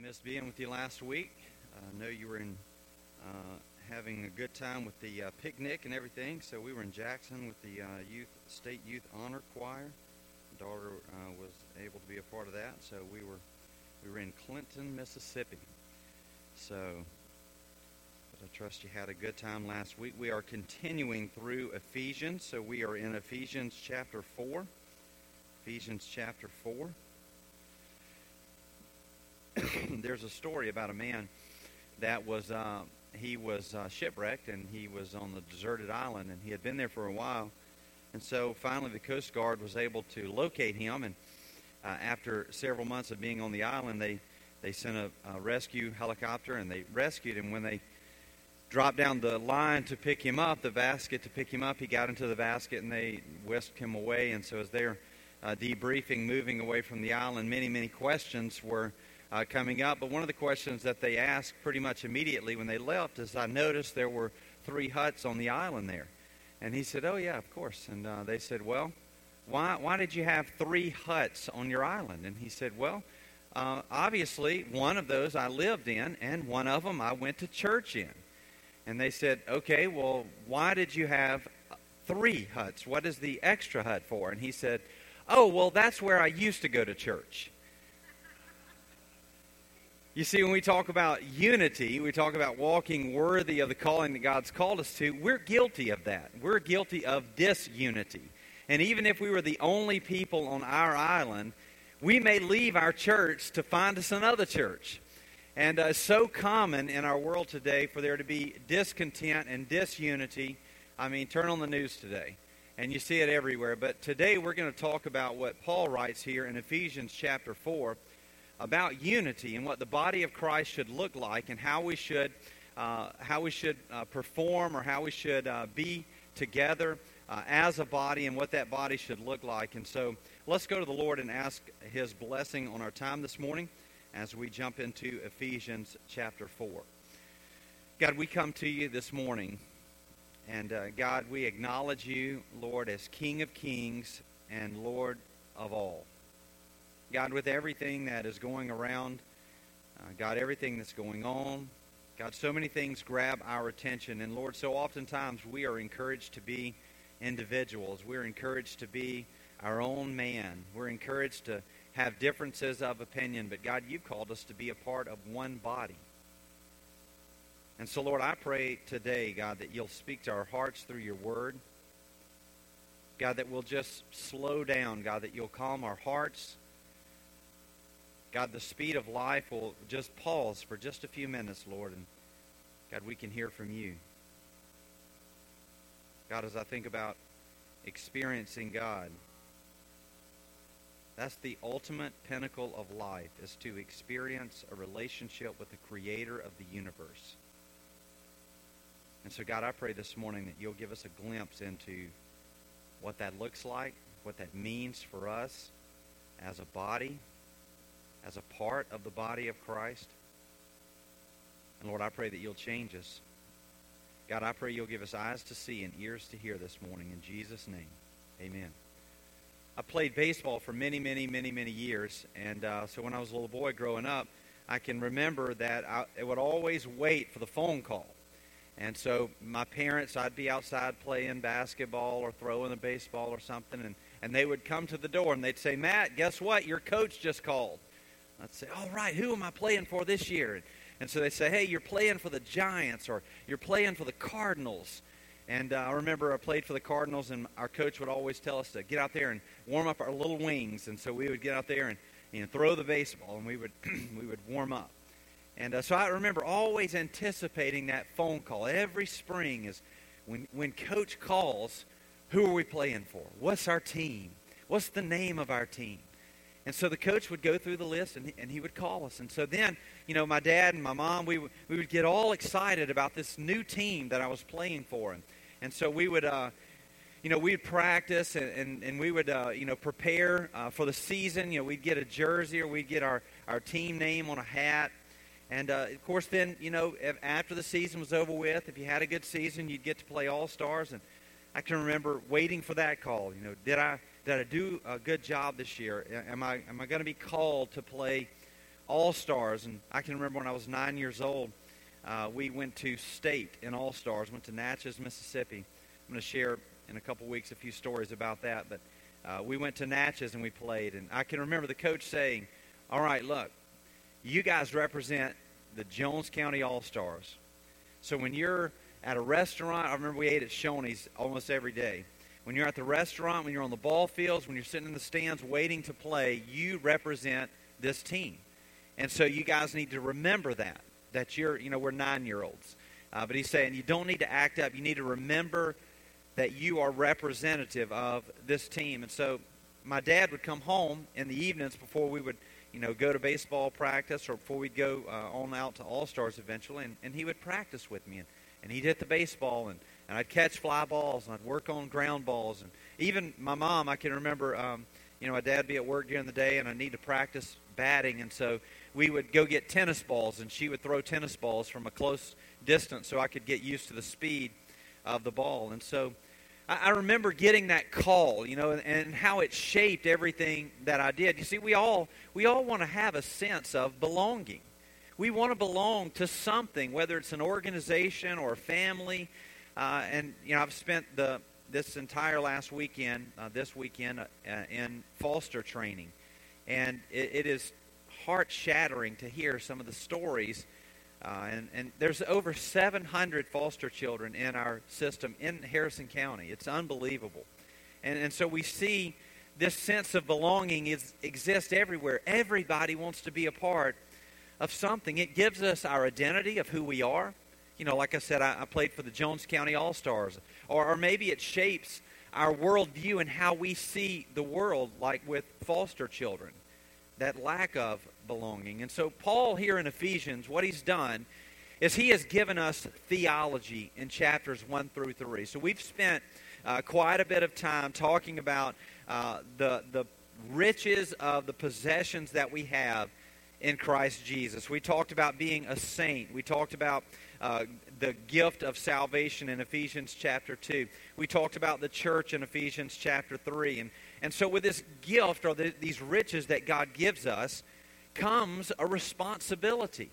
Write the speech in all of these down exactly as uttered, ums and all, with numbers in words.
I missed being with you last week. I know you were in uh, having a good time with the uh, picnic and everything. So we were in Jackson with the uh, youth State Youth Honor Choir. My daughter uh, was able to be a part of that. So we were we were in Clinton, Mississippi. So but I trust you had a good time last week. We are continuing through Ephesians. So we are in Ephesians chapter four. Ephesians chapter four. There's a story about a man that was, uh, he was uh, shipwrecked, and he was on the deserted island, and he had been there for a while. And so finally the Coast Guard was able to locate him, and uh, after several months of being on the island, they, they sent a, a rescue helicopter, and they rescued him. When they dropped down the line to pick him up, the basket to pick him up, he got into the basket, and they whisked him away. And so as they were uh, debriefing, moving away from the island, many, many questions were Uh, coming up. But one of the questions that they asked pretty much immediately when they left is, I noticed there were three huts on the island there. And he said, oh, yeah, of course. And uh, they said, well, why why did you have three huts on your island? And he said, well, uh, obviously one of those I lived in, and one of them I went to church in. And they said, okay, well, why did you have three huts? What is the extra hut for? And he said, oh, well, that's where I used to go to church. You see, when we talk about unity, we talk about walking worthy of the calling that God's called us to, we're guilty of that. We're guilty of disunity. And even if we were the only people on our island, we may leave our church to find us another church. And uh, it's so common in our world today for there to be discontent and disunity. I mean, turn on the news today, and you see it everywhere. But today we're going to talk about what Paul writes here in Ephesians chapter four, about unity and what the body of Christ should look like, and how we should uh, how we should uh, perform, or how we should uh, be together uh, as a body, and what that body should look like. And so let's go to the Lord and ask His blessing on our time this morning as we jump into Ephesians chapter four. God, we come to you this morning, and uh, God, we acknowledge you, Lord, as King of Kings and Lord of all. God, with everything that is going around, uh, God, everything that's going on, God, so many things grab our attention. And Lord, so oftentimes we are encouraged to be individuals. We're encouraged to be our own man. We're encouraged to have differences of opinion. But God, you've called us to be a part of one body. And so, Lord, I pray today, God, that you'll speak to our hearts through your word. God, that we'll just slow down. God, that you'll calm our hearts. God, the speed of life will just pause for just a few minutes, Lord, and God, we can hear from you. God, as I think about experiencing God, that's the ultimate pinnacle of life, is to experience a relationship with the Creator of the universe. And so, God, I pray this morning that you'll give us a glimpse into what that looks like, what that means for us as a body, as a part of the body of Christ. And Lord, I pray that you'll change us. God, I pray you'll give us eyes to see and ears to hear this morning. In Jesus' name, amen. I played baseball for many, many, many, many years. And uh, so when I was a little boy growing up, I can remember that I, I would always wait for the phone call. And so my parents, I'd be outside playing basketball or throwing a baseball or something, and, and they would come to the door and they'd say, Matt, guess what? Your coach just called. I'd say, all right, who am I playing for this year? And, and so they say, hey, you're playing for the Giants, or you're playing for the Cardinals. And uh, I remember I played for the Cardinals, and our coach would always tell us to get out there and warm up our little wings. And so we would get out there and, you know, throw the baseball, and we would we would warm up. And uh, so I remember always anticipating that phone call. Every spring is when when coach calls, who are we playing for? What's our team? What's the name of our team? And so the coach would go through the list, and he, and he would call us. And so then, you know, my dad and my mom, we, w- we would get all excited about this new team that I was playing for. And, and so we would, uh, you know, we would practice, and, and, and we would, uh, you know, prepare uh, for the season. You know, we'd get a jersey, or we'd get our, our team name on a hat. And, uh, of course, then, you know, if, after the season was over with, if you had a good season, you'd get to play All-Stars. And I can remember waiting for that call. You know, did I... Did I do a good job this year? Am I am I going to be called to play All-Stars, and I can remember when I was nine years old, uh, we went to state in All-Stars, went to Natchez, Mississippi. I'm going to share in a couple weeks a few stories about that, but uh, we went to Natchez and we played, and I can remember the coach saying, all right, look, you guys represent the Jones County All-Stars. So when you're at a restaurant, I remember we ate at Shoney's almost every day. When you're at the restaurant, when you're on the ball fields, when you're sitting in the stands waiting to play, you represent this team. And so you guys need to remember that, that you're, you know, we're nine-year-olds. Uh, but he's saying you don't need to act up. You need to remember that you are representative of this team. And so my dad would come home in the evenings before we would, you know, go to baseball practice or before we'd go uh, on out to All-Stars eventually, and, and he would practice with me. And, and he'd hit the baseball, and, and I'd catch fly balls, and I'd work on ground balls. And even my mom, I can remember, um, you know, my dad would be at work during the day, and I need to practice batting. And so we would go get tennis balls, and she would throw tennis balls from a close distance so I could get used to the speed of the ball. And so I remember getting that call, you know, and, and how it shaped everything that I did. You see, we all we all want to have a sense of belonging. We want to belong to something, whether it's an organization or a family. Uh, and, you know, I've spent the this entire last weekend, uh, this weekend, uh, in foster training. And it, it is heart-shattering to hear some of the stories. Uh, and, and there's over seven hundred foster children in our system in Harrison County. It's unbelievable. And, and so we see this sense of belonging is, exists everywhere. Everybody wants to be a part of something. It gives us our identity of who we are. You know, like I said, I, I played for the Jones County All-Stars. Or, or maybe it shapes our worldview and how we see the world, like with foster children, that lack of belonging. And so Paul here in Ephesians, what he's done is he has given us theology in chapters one through three. So we've spent uh, quite a bit of time talking about uh, the, the riches of the possessions that we have in Christ Jesus. We talked about being a saint. We talked about uh, the gift of salvation in Ephesians chapter two. We talked about the church in Ephesians chapter three. And, and so with this gift or the, these riches that God gives us comes a responsibility.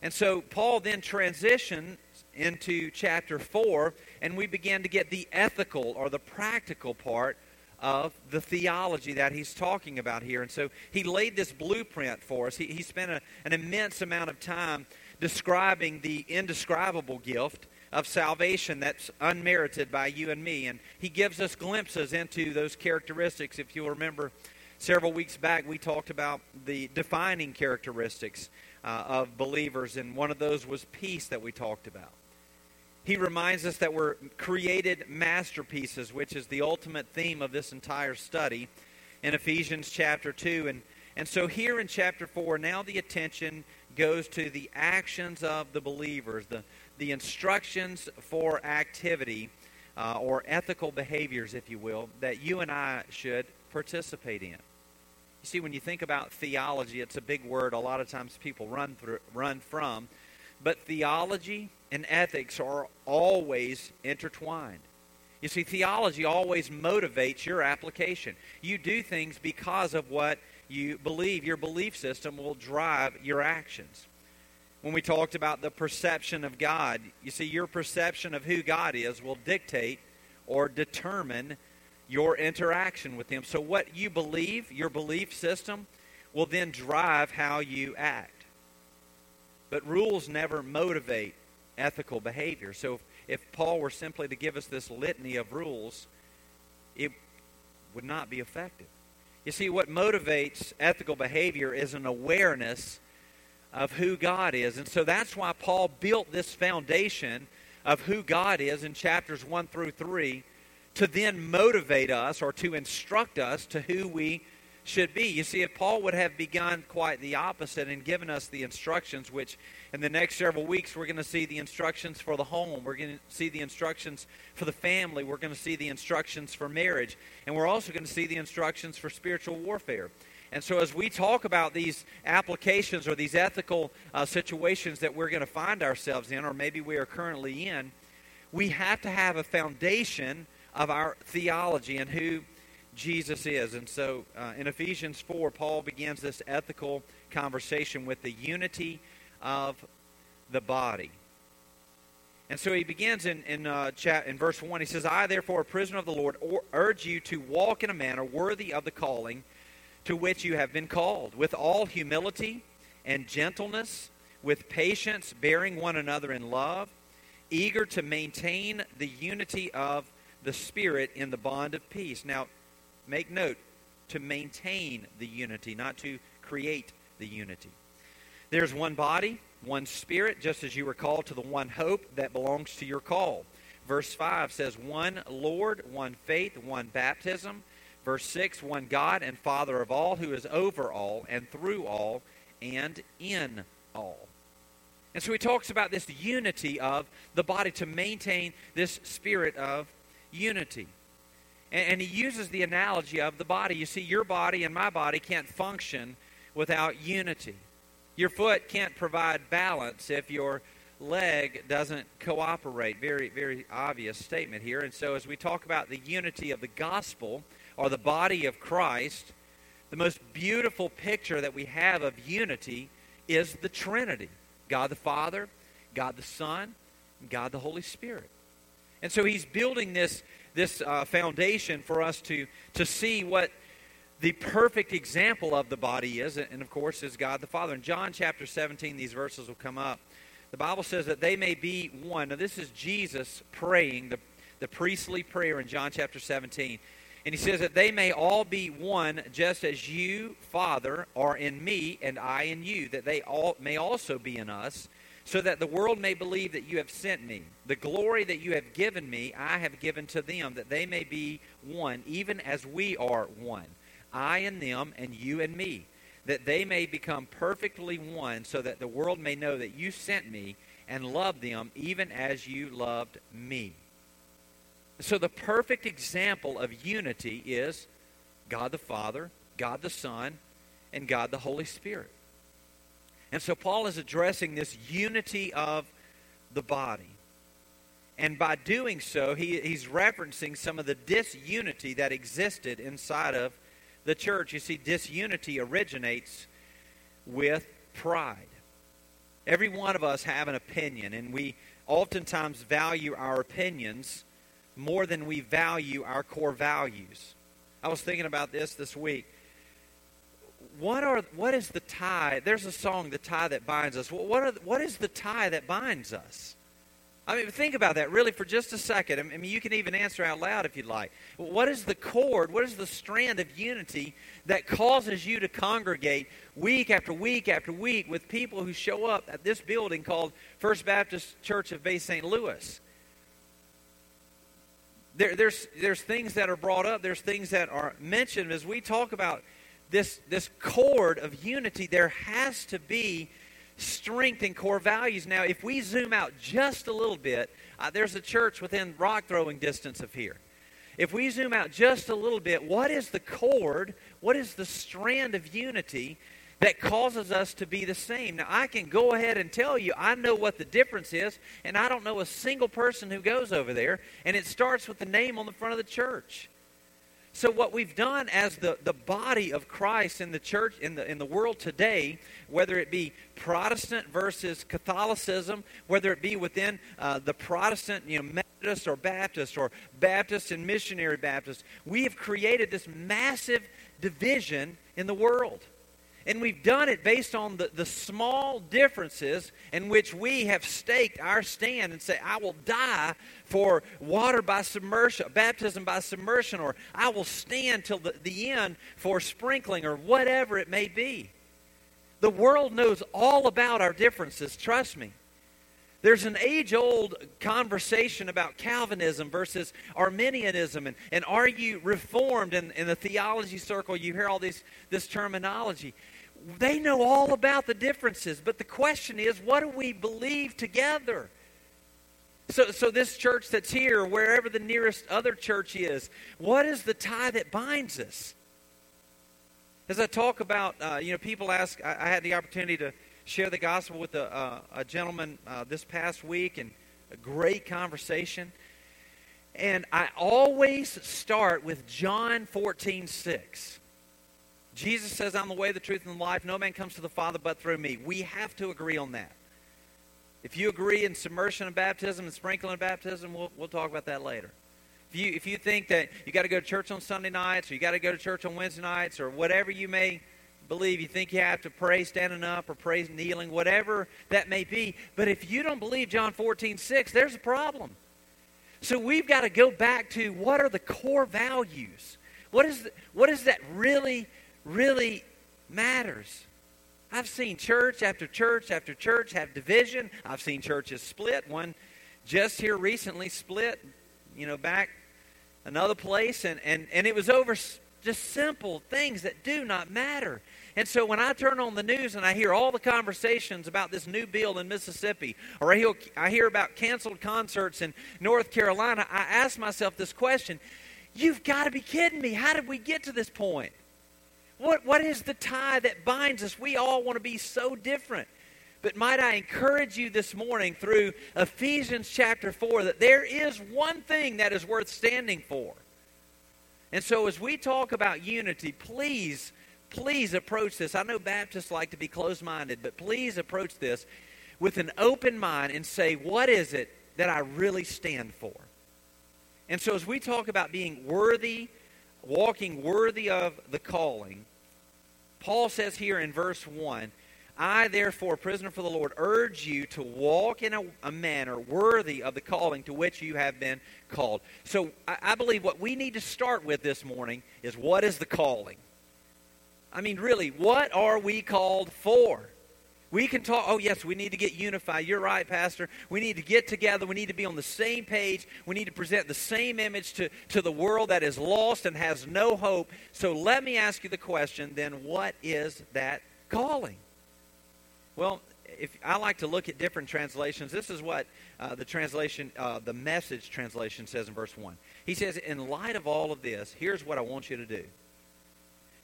And so Paul then transitions into chapter four, and we begin to get the ethical or the practical part of the theology that he's talking about here. And so he laid this blueprint for us. He, he spent a, an immense amount of time describing the indescribable gift of salvation that's unmerited by you and me. And he gives us glimpses into those characteristics. If you'll remember, several weeks back, we talked about the defining characteristics uh, of believers, and one of those was peace that we talked about. He reminds us that we're created masterpieces, which is the ultimate theme of this entire study in Ephesians chapter two. And, and so here in chapter four, now the attention goes to the actions of the believers, the, the instructions for activity uh, or ethical behaviors, if you will, that you and I should participate in. You see, when you think about theology, it's a big word a lot of times people run through, run from. But theology and ethics are always intertwined. You see, theology always motivates your application. You do things because of what you believe. Your belief system will drive your actions. When we talked about the perception of God, you see, your perception of who God is will dictate or determine your interaction with Him. So what you believe, your belief system, will then drive how you act. But rules never motivate ethical behavior. So if, if Paul were simply to give us this litany of rules, it would not be effective. You see, what motivates ethical behavior is an awareness of who God is. And so that's why Paul built this foundation of who God is in chapters one through three, to then motivate us or to instruct us to who we should be. You see, if Paul would have begun quite the opposite and given us the instructions, which in the next several weeks we're going to see the instructions for the home, we're going to see the instructions for the family, we're going to see the instructions for marriage, and we're also going to see the instructions for spiritual warfare. And so as we talk about these applications or these ethical uh, situations that we're going to find ourselves in, or maybe we are currently in, we have to have a foundation of our theology and who Jesus is. And so uh, in Ephesians four, Paul begins this ethical conversation with the unity of the body. And so he begins in in, uh, chat, in verse one. He says, I, therefore, a prisoner of the Lord, or, urge you to walk in a manner worthy of the calling to which you have been called, with all humility and gentleness, with patience, bearing one another in love, eager to maintain the unity of the Spirit in the bond of peace. Now, make note, to maintain the unity, not to create the unity. There's one body, one Spirit, just as you were called to the one hope that belongs to your call. Verse five says, one Lord, one faith, one baptism. Verse six, one God and Father of all, who is over all and through all and in all. And so he talks about this unity of the body, to maintain this spirit of unity. And, and he uses the analogy of the body. You see, your body and my body can't function without unity. Your foot can't provide balance if your leg doesn't cooperate. Very, very obvious statement here. And so as we talk about the unity of the gospel, or the body of Christ, the most beautiful picture that we have of unity is the Trinity. God the Father, God the Son, and God the Holy Spirit. And so he's building this, this uh, foundation for us to, to see what the perfect example of the body is, and of course is God the Father. In John chapter seventeen, these verses will come up. The Bible says that they may be one. Now this is Jesus praying, the, the priestly prayer in John chapter seventeen. And he says that they may all be one, just as you, Father, are in me and I in you, that they all may also be in us, so that the world may believe that you have sent me. The glory that you have given me, I have given to them, that they may be one, even as we are one, I in them and you in me, that they may become perfectly one, so that the world may know that you sent me and loved them, even as you loved me. So the perfect example of unity is God the Father, God the Son, and God the Holy Spirit. And so Paul is addressing this unity of the body. And by doing so, he, he's referencing some of the disunity that existed inside of the church. You see, disunity originates with pride. Every one of us have an opinion, and we oftentimes value our opinions more than we value our core values. I was thinking about this this week. What are what is the tie? There's a song, "The Tie That Binds Us." What are, what is the tie that binds us? I mean, think about that really for just a second. I mean, you can even answer out loud if you'd like. What is the cord? What is the strand of unity that causes you to congregate week after week after week with people who show up at this building called First Baptist Church of Bay Saint Louis? There, there's there's things that are brought up. There's things that are mentioned. As we talk about this, this cord of unity, there has to be strength in core values. Now, if we zoom out just a little bit, uh, there's a church within rock throwing distance of here. If we zoom out just a little bit, what is the cord, what is the strand of unity that causes us to be the same? Now, I can go ahead and tell you I know what the difference is, and I don't know a single person who goes over there, and it starts with the name on the front of the church. So what we've done as the, the body of Christ in the church, in the in the world today, whether it be Protestant versus Catholicism, whether it be within uh, the Protestant, you know, Methodist or Baptist, or Baptist and missionary Baptist, we have created this massive division in the world. And we've done it based on the, the small differences in which we have staked our stand and say, I will die for water by submersion, baptism by submersion, or I will stand till the, the end for sprinkling, or whatever it may be. The world knows all about our differences, trust me. There's an age-old conversation about Calvinism versus Arminianism, and, and are you Reformed? In, in the theology circle, you hear all these, this terminology. They know all about the differences, but the question is, what do we believe together? So, so this church that's here, wherever the nearest other church is, what is the tie that binds us? As I talk about, uh, you know, people ask, I, I had the opportunity to share the gospel with a, uh, a gentleman uh, this past week, and a great conversation. And I always start with John fourteen six. Jesus says, I'm the way, the truth, and the life. No man comes to the Father but through me. We have to agree on that. If you agree in submersion of baptism and sprinkling of baptism, we'll, we'll talk about that later. If you, if you think that you got to go to church on Sunday nights, or you got to go to church on Wednesday nights, or whatever you may believe, you think you have to pray standing up or pray kneeling, whatever that may be. But if you don't believe John fourteen six, there's a problem. So we've got to go back to what are the core values? What is the, what is that really, really matters? I've seen church after church after church have division. I've seen churches split. One just here recently split, you know, back another place. And, and, and it was over just simple things that do not matter. And so when I turn on the news and I hear all the conversations about this new bill in Mississippi, or I hear, I hear about canceled concerts in North Carolina, I ask myself this question: you've got to be kidding me. How did we get to this point? What what is the tie that binds us? We all want to be so different. But might I encourage you this morning through Ephesians chapter four that there is one thing that is worth standing for. And so as we talk about unity, please, please approach this. I know Baptists like to be closed-minded, but please approach this with an open mind and say, what is it that I really stand for? And so as we talk about being worthy, walking worthy of the calling, Paul says here in verse one, I therefore, prisoner for the Lord, urge you to walk in a, a manner worthy of the calling to which you have been called. So I, I believe what we need to start with this morning is, what is the calling? I mean, really, what are we called for? We can talk, oh yes, we need to get unified. You're right, Pastor. We need to get together. We need to be on the same page. We need to present the same image to, to the world that is lost and has no hope. So let me ask you the question, then, what is that calling? Well, if I like to look at different translations. This is what uh, the translation, uh, the Message translation says in verse one. He says, in light of all of this, here's what I want you to do.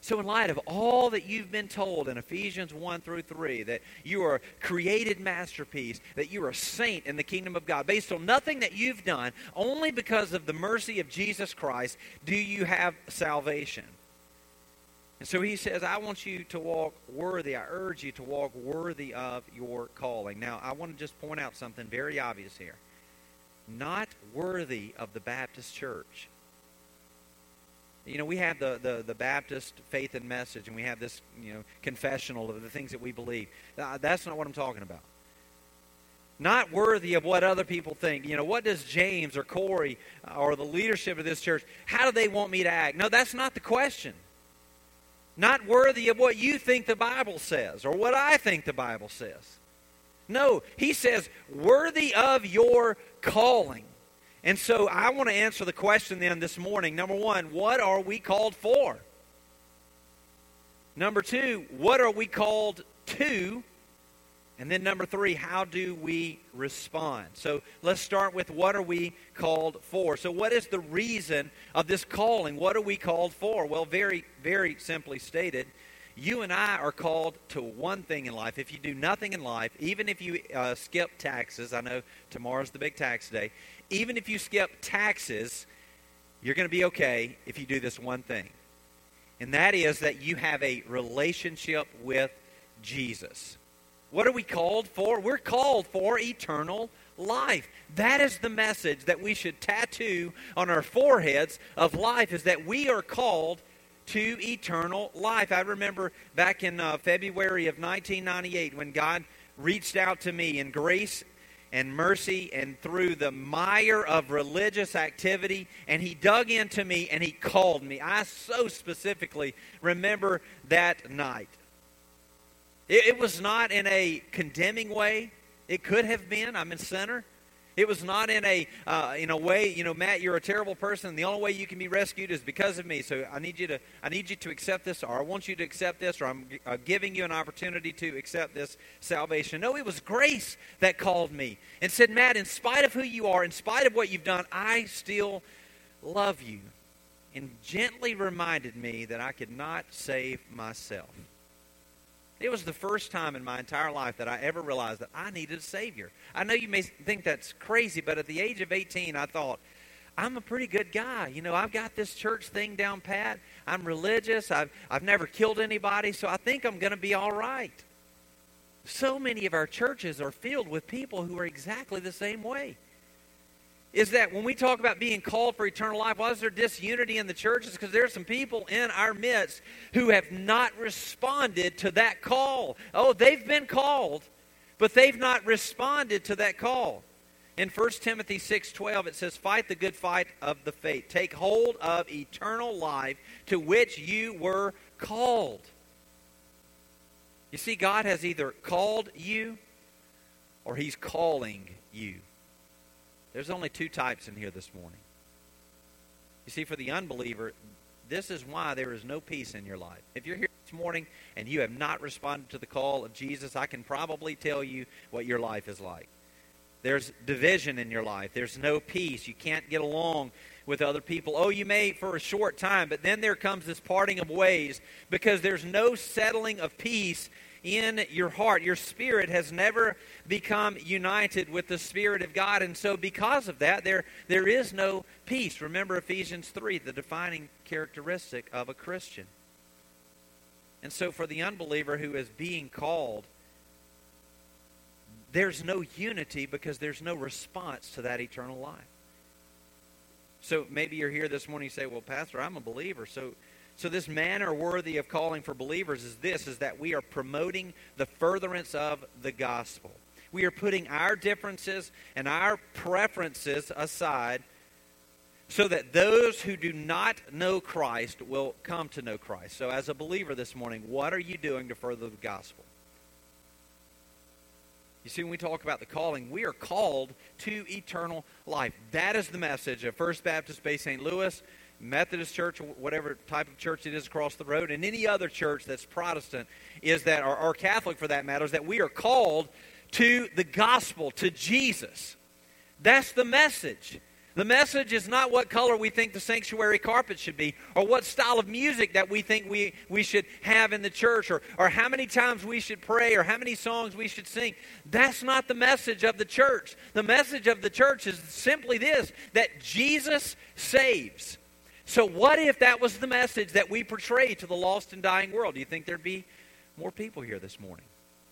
So in light of all that you've been told in Ephesians one through three, that you are a created masterpiece, that you are a saint in the kingdom of God, based on nothing that you've done, only because of the mercy of Jesus Christ do you have salvation. And so he says, I want you to walk worthy. I urge you to walk worthy of your calling. Now, I want to just point out something very obvious here. Not worthy of the Baptist church. You know, we have the, the, the Baptist faith and message, and we have this, you know, confessional of the things that we believe. Uh, that's not what I'm talking about. Not worthy of what other people think. You know, what does James or Corey or the leadership of this church, how do they want me to act? No, that's not the question. Not worthy of what you think the Bible says or what I think the Bible says. No, he says, worthy of your calling. And so I want to answer the question then this morning. Number one, what are we called for? Number two, what are we called to? And then number three, how do we respond? So let's start with, what are we called for? So what is the reason of this calling? What are we called for? Well, very, very simply stated, you and I are called to one thing in life. If you do nothing in life, even if you uh, skip taxes, I know tomorrow's the big tax day, even if you skip taxes, you're going to be okay if you do this one thing. And that is that you have a relationship with Jesus. What are we called for? We're called for eternal life. That is the message that we should tattoo on our foreheads of life, is that we are called to eternal life. I remember back in uh, February of nineteen ninety-eight when God reached out to me in grace and mercy and through the mire of religious activity, and he dug into me and he called me. I so specifically remember that night. It, it was not in a condemning way. It could have been. I'm a sinner. It was not in a uh, in a way, you know, Matt, you're a terrible person. The only way you can be rescued is because of me. So I need you to I need you to accept this, or I want you to accept this, or I'm uh, giving you an opportunity to accept this salvation. No, it was grace that called me and said, Matt, in spite of who you are, in spite of what you've done, I still love you, and gently reminded me that I could not save myself. It was the first time in my entire life that I ever realized that I needed a Savior. I know you may think that's crazy, but at the age of eighteen, I thought, I'm a pretty good guy. You know, I've got this church thing down pat. I'm religious. I've, I've never killed anybody, so I think I'm going to be all right. So many of our churches are filled with people who are exactly the same way. Is that when we talk about being called for eternal life, why is there disunity in the churches? Because there are some people in our midst who have not responded to that call. Oh, they've been called, but they've not responded to that call. In First Timothy six twelve, it says, "Fight the good fight of the faith. Take hold of eternal life to which you were called." You see, God has either called you or He's calling you. There's only two types in here this morning. You see, for the unbeliever, this is why there is no peace in your life. If you're here this morning and you have not responded to the call of Jesus, I can probably tell you what your life is like. There's division in your life. There's no peace. You can't get along with other people. Oh, you may for a short time, but then there comes this parting of ways because there's no settling of peace in your heart. Your spirit has never become united with the Spirit of God, and so because of that, there, there is no peace. Remember Ephesians three, the defining characteristic of a Christian. And so for the unbeliever who is being called, there's no unity because there's no response to that eternal life. So maybe you're here this morning and you say, well, Pastor, I'm a believer. So so this manner worthy of calling for believers is this, is that we are promoting the furtherance of the gospel. We are putting our differences and our preferences aside so that those who do not know Christ will come to know Christ. So as a believer this morning, what are you doing to further the gospel? You see, when we talk about the calling, we are called to eternal life. That is the message of First Baptist Bay Saint Louis, Methodist Church, whatever type of church it is across the road, and any other church that's Protestant, is that, or, or Catholic for that matter, is that we are called to the gospel, to Jesus. That's the message. The message is not what color we think the sanctuary carpet should be, or what style of music that we think we, we should have in the church, or, or how many times we should pray, or how many songs we should sing. That's not the message of the church. The message of the church is simply this, that Jesus saves. So what if that was the message that we portray to the lost and dying world? Do you think there'd be more people here this morning?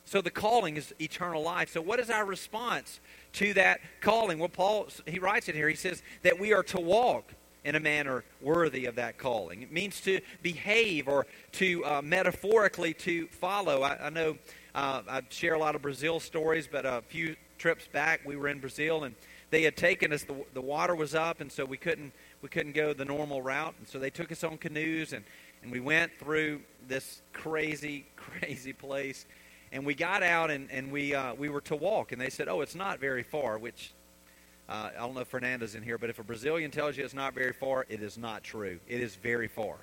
So the calling is eternal life. So what is our response to that calling? Well, Paul, he writes it here. He says that we are to walk in a manner worthy of that calling. It means to behave or to uh, metaphorically to follow. I, I know uh, I share a lot of Brazil stories, but a few trips back we were in Brazil, and they had taken us, the, the water was up, and so we couldn't, we couldn't go the normal route. And so they took us on canoes, and, and we went through this crazy, crazy place. And we got out, and, and we uh, we were to walk. And they said, oh, it's not very far, which uh, I don't know if Fernanda's in here, but if a Brazilian tells you it's not very far, it is not true. It is very far.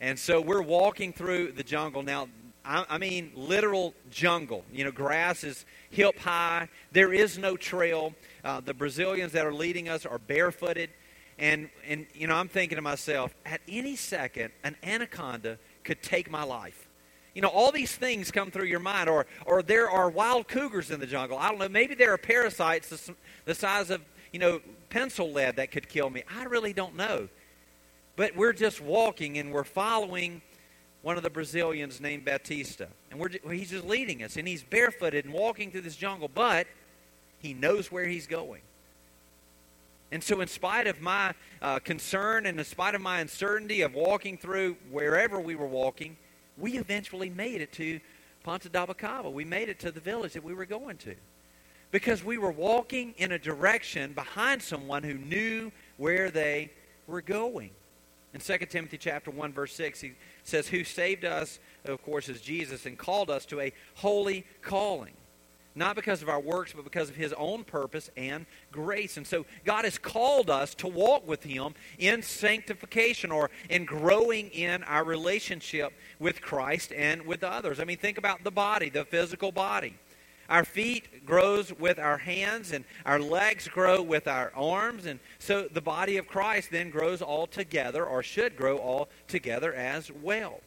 And so we're walking through the jungle. Now, I, I mean literal jungle. You know, grass is hip high. There is no trail. Uh, the Brazilians that are leading us are barefooted. And, and, you know, I'm thinking to myself, at any second, an anaconda could take my life. You know, all these things come through your mind, or or there are wild cougars in the jungle. I don't know, maybe there are parasites the size of, you know, pencil lead that could kill me. I really don't know. But we're just walking, and we're following one of the Brazilians named Batista. And we're he's just leading us, and he's barefooted and walking through this jungle, but he knows where he's going. And so in spite of my uh, concern and in spite of my uncertainty of walking through wherever we were walking, we eventually made it to Ponta Dabacaba. We made it to the village that we were going to because we were walking in a direction behind someone who knew where they were going. In Second Timothy chapter one, verse six, he says, who saved us, of course, is Jesus, and called us to a holy calling, not because of our works, but because of His own purpose and grace. And so God has called us to walk with Him in sanctification, or in growing in our relationship with Christ and with others. I mean, think about the body, the physical body. Our feet grows with our hands, and our legs grow with our arms. And so the body of Christ then grows all together, or should grow all together as well.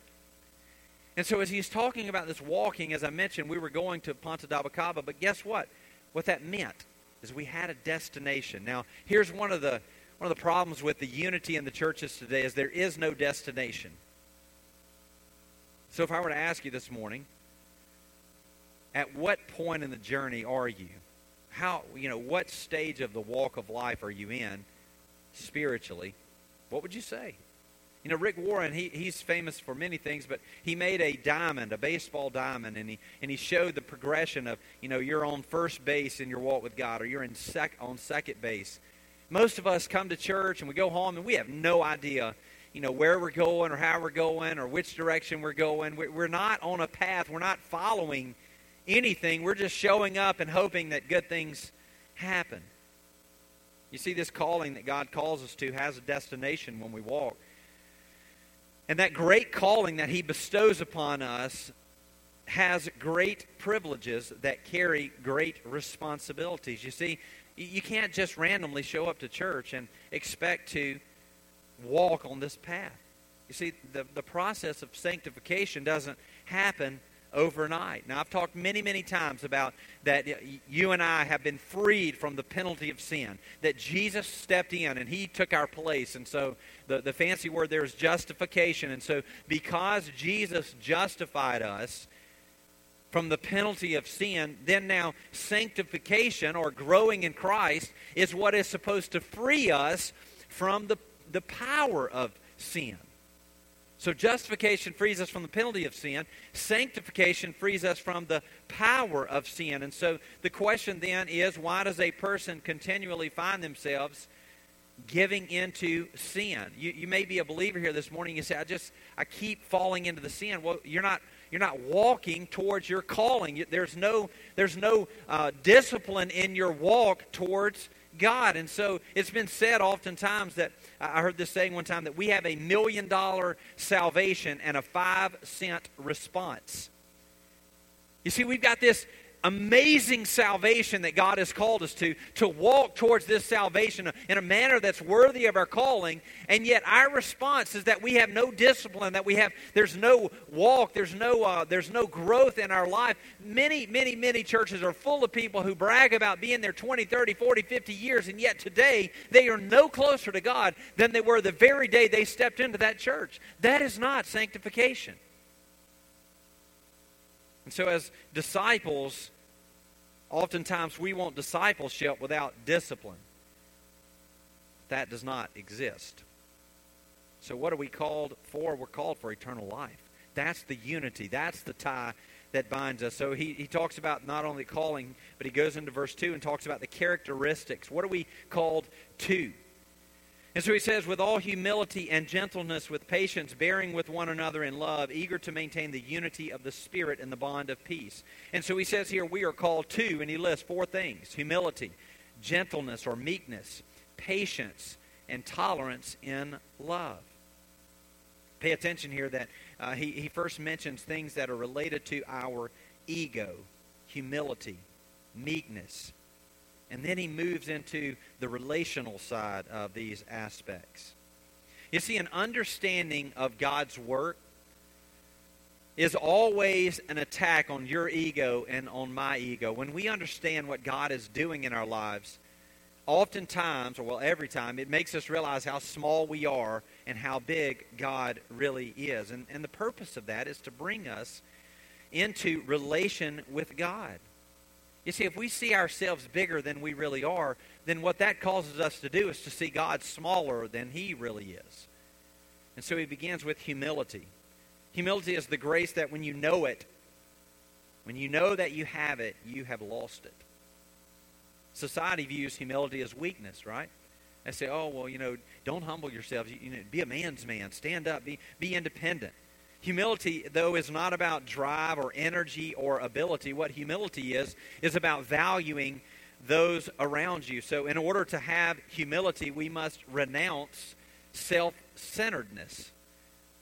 And so as he's talking about this walking, as I mentioned, we were going to Ponta Dabacaba, but guess what? What that meant is we had a destination. Now, here's one of the One of the problems with the unity in the churches today is there is no destination. So if I were to ask you this morning, at what point in the journey are you? How, you know, what stage of the walk of life are you in spiritually? What would you say? You know, Rick Warren, he he's famous for many things, but he made a diamond, a baseball diamond, and he and he showed the progression of, you know, you're on first base in your walk with God, or you're in sec on second base. Most of us come to church and we go home and we have no idea, you know, where we're going or how we're going or which direction we're going. We're not on a path. We're not following anything. We're just showing up and hoping that good things happen. You see, this calling that God calls us to has a destination when we walk. And that great calling that he bestows upon us has great privileges that carry great responsibilities. You see, you can't just randomly show up to church and expect to walk on this path. You see, the, the process of sanctification doesn't happen overnight. Now, I've talked many, many times about that you and I have been freed from the penalty of sin, that Jesus stepped in and he took our place. And so the, the fancy word there is justification. And so because Jesus justified us from the penalty of sin, then now sanctification or growing in Christ is what is supposed to free us from the, the power of sin. So justification frees us from the penalty of sin. Sanctification frees us from the power of sin. And so the question then is, why does a person continually find themselves giving into sin? You, you may be a believer here this morning. You say, I just, I keep falling into the sin. Well, you're not... You're not walking towards your calling. There's no, there's no uh, discipline in your walk towards God. And so it's been said oftentimes that, I heard this saying one time, that we have a million dollar salvation and a five cent response. You see, we've got this amazing salvation that God has called us to, to walk towards this salvation in a manner that's worthy of our calling, and yet our response is that we have no discipline, that we have, there's no walk, there's no uh, there's no growth in our life. Many, many, many churches are full of people who brag about being there twenty, thirty, forty, fifty years, and yet today they are no closer to God than they were the very day they stepped into that church. That is not sanctification. And so as disciples, oftentimes we want discipleship without discipline. That does not exist. So what are we called for? We're called for eternal life. That's the unity. That's the tie that binds us. So he, he talks about not only calling, but he goes into verse two and talks about the characteristics. What are we called to? And so he says, with all humility and gentleness, with patience, bearing with one another in love, eager to maintain the unity of the Spirit and the bond of peace. And so he says here, we are called to, and he lists four things: humility, gentleness or meekness, patience, and tolerance in love. Pay attention here that uh, he, he first mentions things that are related to our ego: humility, meekness. And then he moves into the relational side of these aspects. You see, an understanding of God's work is always an attack on your ego and on my ego. When we understand what God is doing in our lives, oftentimes, or well, every time, it makes us realize how small we are and how big God really is. And, and the purpose of that is to bring us into relation with God. You see, if we see ourselves bigger than we really are, then what that causes us to do is to see God smaller than he really is. And so he begins with humility. Humility is the grace that when you know it, when you know that you have it, you have lost it. Society views humility as weakness, right? They say, oh, well, you know, don't humble yourselves. You, you know, be a man's man. Stand up. Be, be independent. Humility, though, is not about drive or energy or ability. What humility is, is about valuing those around you. So in order to have humility, we must renounce self-centeredness,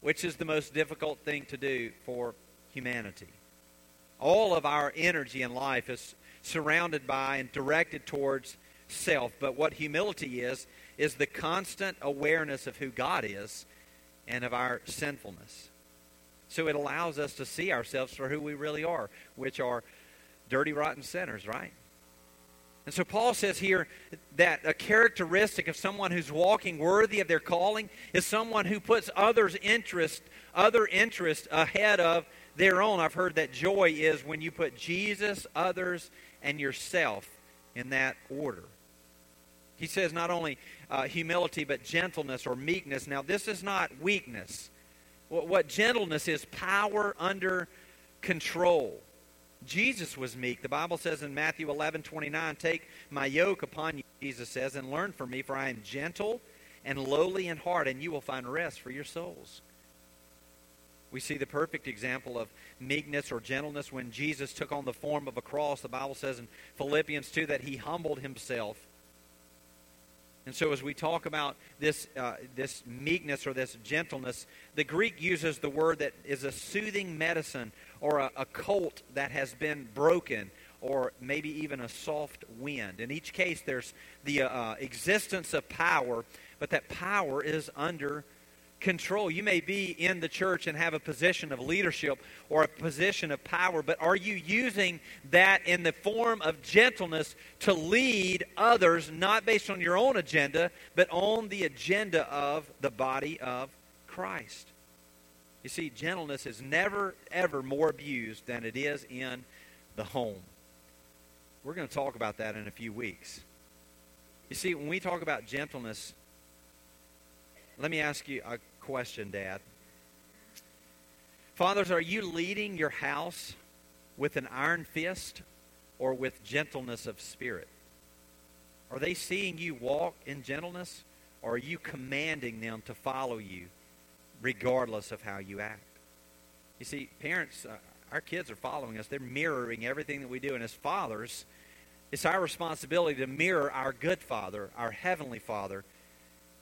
which is the most difficult thing to do for humanity. All of our energy in life is surrounded by and directed towards self. But what humility is, is the constant awareness of who God is and of our sinfulness. So it allows us to see ourselves for who we really are, which are dirty, rotten sinners, right? And so Paul says here that a characteristic of someone who's walking worthy of their calling is someone who puts others' interest, other interest ahead of their own. I've heard that joy is when you put Jesus, others, and yourself in that order. He says not only uh, humility, but gentleness or meekness. Now, this is not weakness. What, what gentleness is power under control. Jesus was meek. The Bible says in Matthew eleven twenty-nine, "Take my yoke upon you," Jesus says, "and learn from me, for I am gentle and lowly in heart, and you will find rest for your souls." We see the perfect example of meekness or gentleness when Jesus took on the form of a cross. The Bible says in Philippians two that he humbled himself. And so as we talk about this uh, this meekness or this gentleness, the Greek uses the word that is a soothing medicine or a, a colt that has been broken or maybe even a soft wind. In each case, there's the uh, existence of power, but that power is under control. You may be in the church and have a position of leadership or a position of power, but are you using that in the form of gentleness to lead others, not based on your own agenda, but on the agenda of the body of Christ? You see, gentleness is never, ever more abused than it is in the home. We're going to talk about that in a few weeks. You see, when we talk about gentleness, let me ask you a question, Dad. Fathers, are you leading your house with an iron fist or with gentleness of spirit? Are they seeing you walk in gentleness, or are you commanding them to follow you regardless of how you act? You see, parents, uh, our kids are following us. They're mirroring everything that we do. And as fathers, it's our responsibility to mirror our good Father, our Heavenly Father,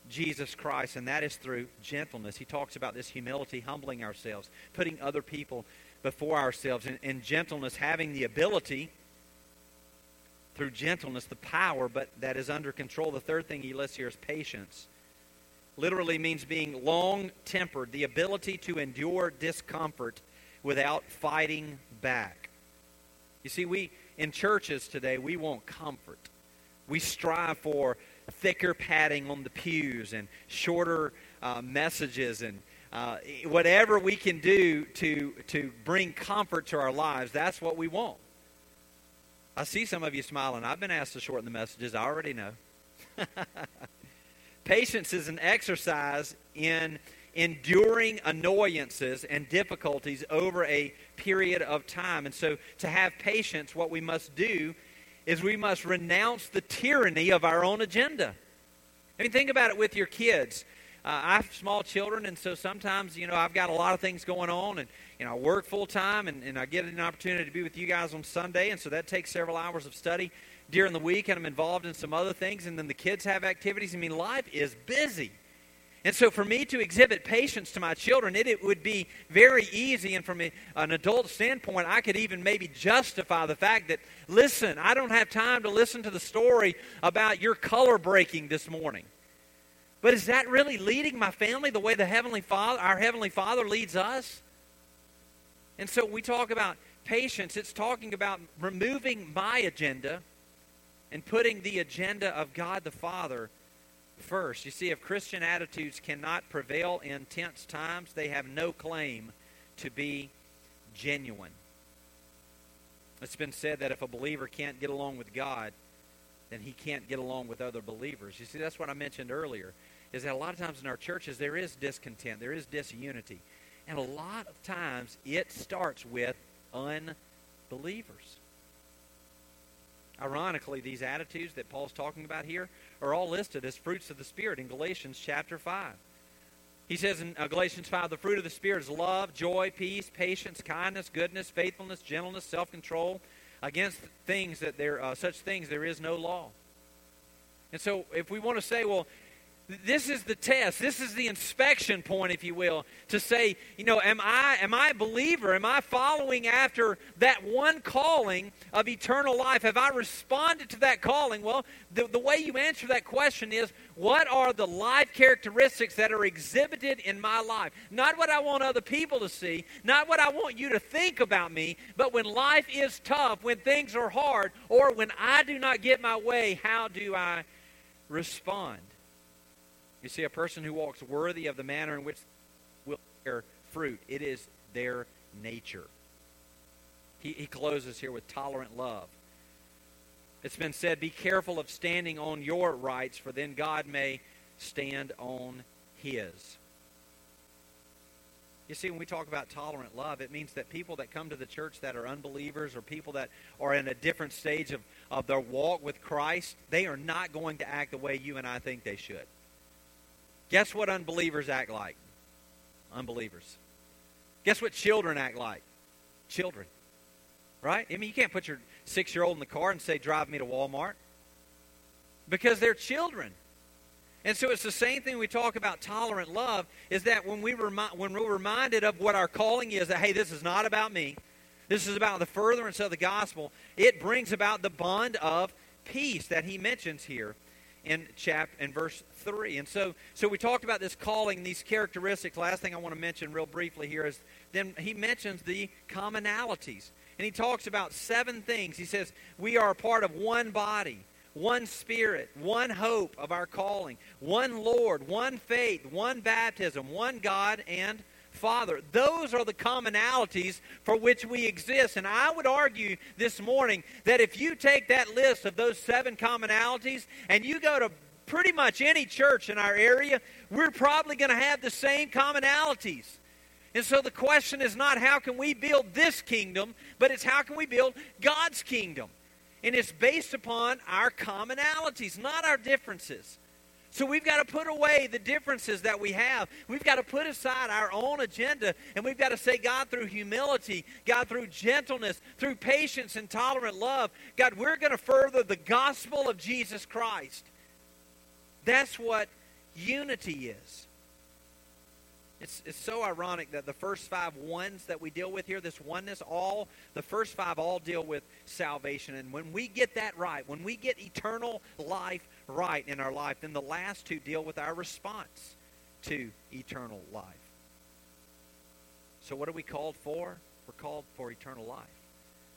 Jesus Christ, and that is through gentleness. He talks about this humility, humbling ourselves, putting other people before ourselves, and, and gentleness, having the ability through gentleness, the power, but that is under control. The third thing he lists here is patience. Literally means being long-tempered, the ability to endure discomfort without fighting back. You see, we in churches today, we want comfort. We strive for thicker padding on the pews and shorter uh, messages and uh, whatever we can do to to bring comfort to our lives. That's what we want. I see some of you smiling. I've been asked to shorten the messages. I already know. Patience is an exercise in enduring annoyances and difficulties over a period of time. And so to have patience, what we must do is we must renounce the tyranny of our own agenda. I mean, think about it with your kids. Uh, I have small children, and so sometimes, you know, I've got a lot of things going on, and, you know, I work full-time, and, and I get an opportunity to be with you guys on Sunday, and so that takes several hours of study during the week, and I'm involved in some other things, and then the kids have activities. I mean, life is busy. And so for me to exhibit patience to my children, it, it would be very easy. And from a, an adult standpoint, I could even maybe justify the fact that, listen, I don't have time to listen to the story about your color breaking this morning. But is that really leading my family the way the Heavenly Father, our Heavenly Father leads us? And so we talk about patience. It's talking about removing my agenda and putting the agenda of God the Father first. You see, if Christian attitudes cannot prevail in tense times, they have no claim to be genuine. It's been said that if a believer can't get along with God, then he can't get along with other believers. You see, that's what I mentioned earlier, is that a lot of times in our churches there is discontent, there is disunity. And a lot of times it starts with unbelievers. Ironically, these attitudes that Paul's talking about here are all listed as fruits of the Spirit in Galatians chapter five. He says in Galatians five, the fruit of the Spirit is love, joy, peace, patience, kindness, goodness, faithfulness, gentleness, self-control. Against things that there, uh, such things there is no law. And so if we want to say, well, This is the test. This is the inspection point, if you will, to say, you know, am I am I a believer? Am I following after that one calling of eternal life? Have I responded to that calling? Well, the, the way you answer that question is, what are the life characteristics that are exhibited in my life? Not what I want other people to see, not what I want you to think about me, but when life is tough, when things are hard, or when I do not get my way, how do I respond? You see, a person who walks worthy of the manner in which will bear fruit, it is their nature. He, he closes here with tolerant love. It's been said, be careful of standing on your rights, for then God may stand on his. You see, when we talk about tolerant love, it means that people that come to the church that are unbelievers or people that are in a different stage of, of their walk with Christ, they are not going to act the way you and I think they should. Guess what unbelievers act like? Unbelievers. Guess what children act like? Children. Right? I mean, you can't put your six-year-old in the car and say, drive me to Walmart. Because they're children. And so it's the same thing we talk about tolerant love, is that when, we remi- when we're reminded of what our calling is, that, hey, this is not about me. This is about the furtherance of the gospel. It brings about the bond of peace that he mentions here in chapter and verse three. And so so we talked about this calling, these characteristics. Last thing I want to mention real briefly here is then he mentions the commonalities. And he talks about seven things. He says, we are a part of one body, one spirit, one hope of our calling, one Lord, one faith, one baptism, one God and Father. Those are the commonalities for which we exist. And I would argue this morning that if you take that list of those seven commonalities and you go to pretty much any church in our area, we're probably going to have the same commonalities. And so the question is not how can we build this kingdom, but it's how can we build God's kingdom. And it's based upon our commonalities, not our differences. So we've got to put away the differences that we have. We've got to put aside our own agenda, and we've got to say, God, through humility, God, through gentleness, through patience and tolerant love, God, we're going to further the gospel of Jesus Christ. That's what unity is. It's, it's so ironic that the first five ones that we deal with here, this oneness, all, the first five all deal with salvation. And when we get that right, when we get eternal life right in our life, then the last two deal with our response to eternal life. So what are we called for? We're called for eternal life.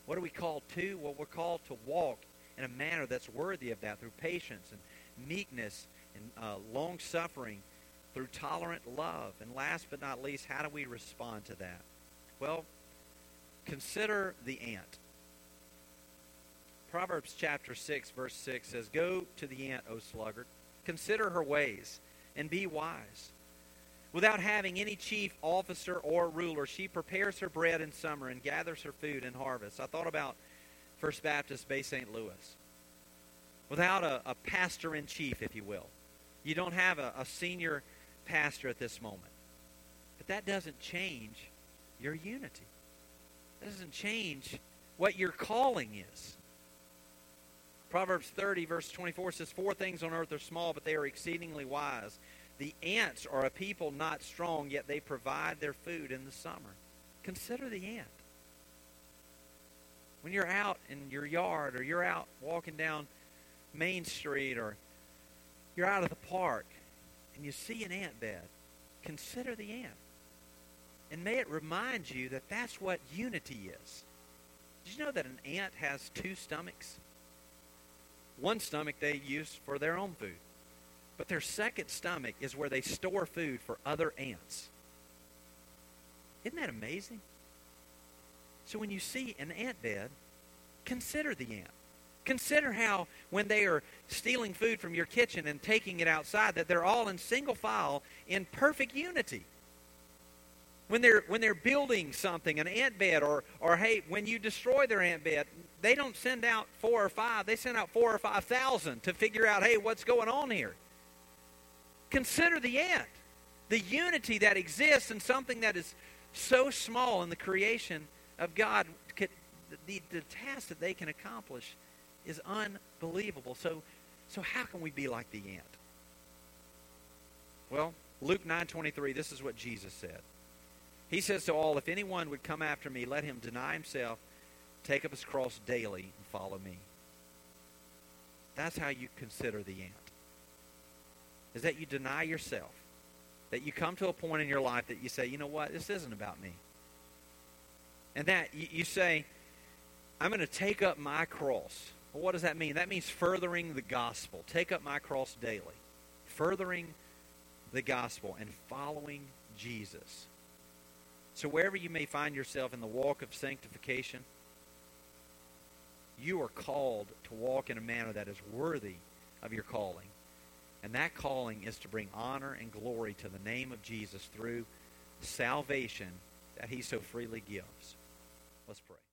What are we called to? Well, we're called to walk in a manner that's worthy of that through patience and meekness and uh, long-suffering, through tolerant love. And last but not least, how do we respond to that? Well, consider the ant. Proverbs chapter six, verse six says, go to the ant, O sluggard. Consider her ways and be wise. Without having any chief officer or ruler, she prepares her bread in summer and gathers her food in harvest. I thought about First Baptist Bay Saint Louis. Without a, a pastor-in-chief, if you will. You don't have a, a senior pastor at this moment. But that doesn't change your unity. That doesn't change what your calling is. Proverbs thirty, verse twenty-four says, four things on earth are small, but they are exceedingly wise. The ants are a people not strong, yet they provide their food in the summer. Consider the ant. When you're out in your yard, or you're out walking down Main Street, or you're out of the park, and you see an ant bed, consider the ant. And may it remind you that that's what unity is. Did you know that an ant has two stomachs? One stomach they use for their own food. But their second stomach is where they store food for other ants. Isn't that amazing? So when you see an ant bed, consider the ant. Consider how when they are stealing food from your kitchen and taking it outside, that they're all in single file in perfect unity. When they're when they're building something, an ant bed, or, or hey, when you destroy their ant bed, they don't send out four or five. They send out four or five thousand to figure out, hey, what's going on here? Consider the ant, the unity that exists in something that is so small in the creation of God. The, the task that they can accomplish is unbelievable. So so how can we be like the ant? Well, Luke nine twenty-three, this is what Jesus said. He says to all, if anyone would come after me, let him deny himself, take up his cross daily, and follow me. That's how you consider the ant, is that you deny yourself, that you come to a point in your life that you say, you know what, this isn't about me. And that you, you say, I'm going to take up my cross. Well, what does that mean? That means furthering the gospel. Take up my cross daily. Furthering the gospel and following Jesus. So wherever you may find yourself in the walk of sanctification, you are called to walk in a manner that is worthy of your calling. And that calling is to bring honor and glory to the name of Jesus through salvation that he so freely gives. Let's pray.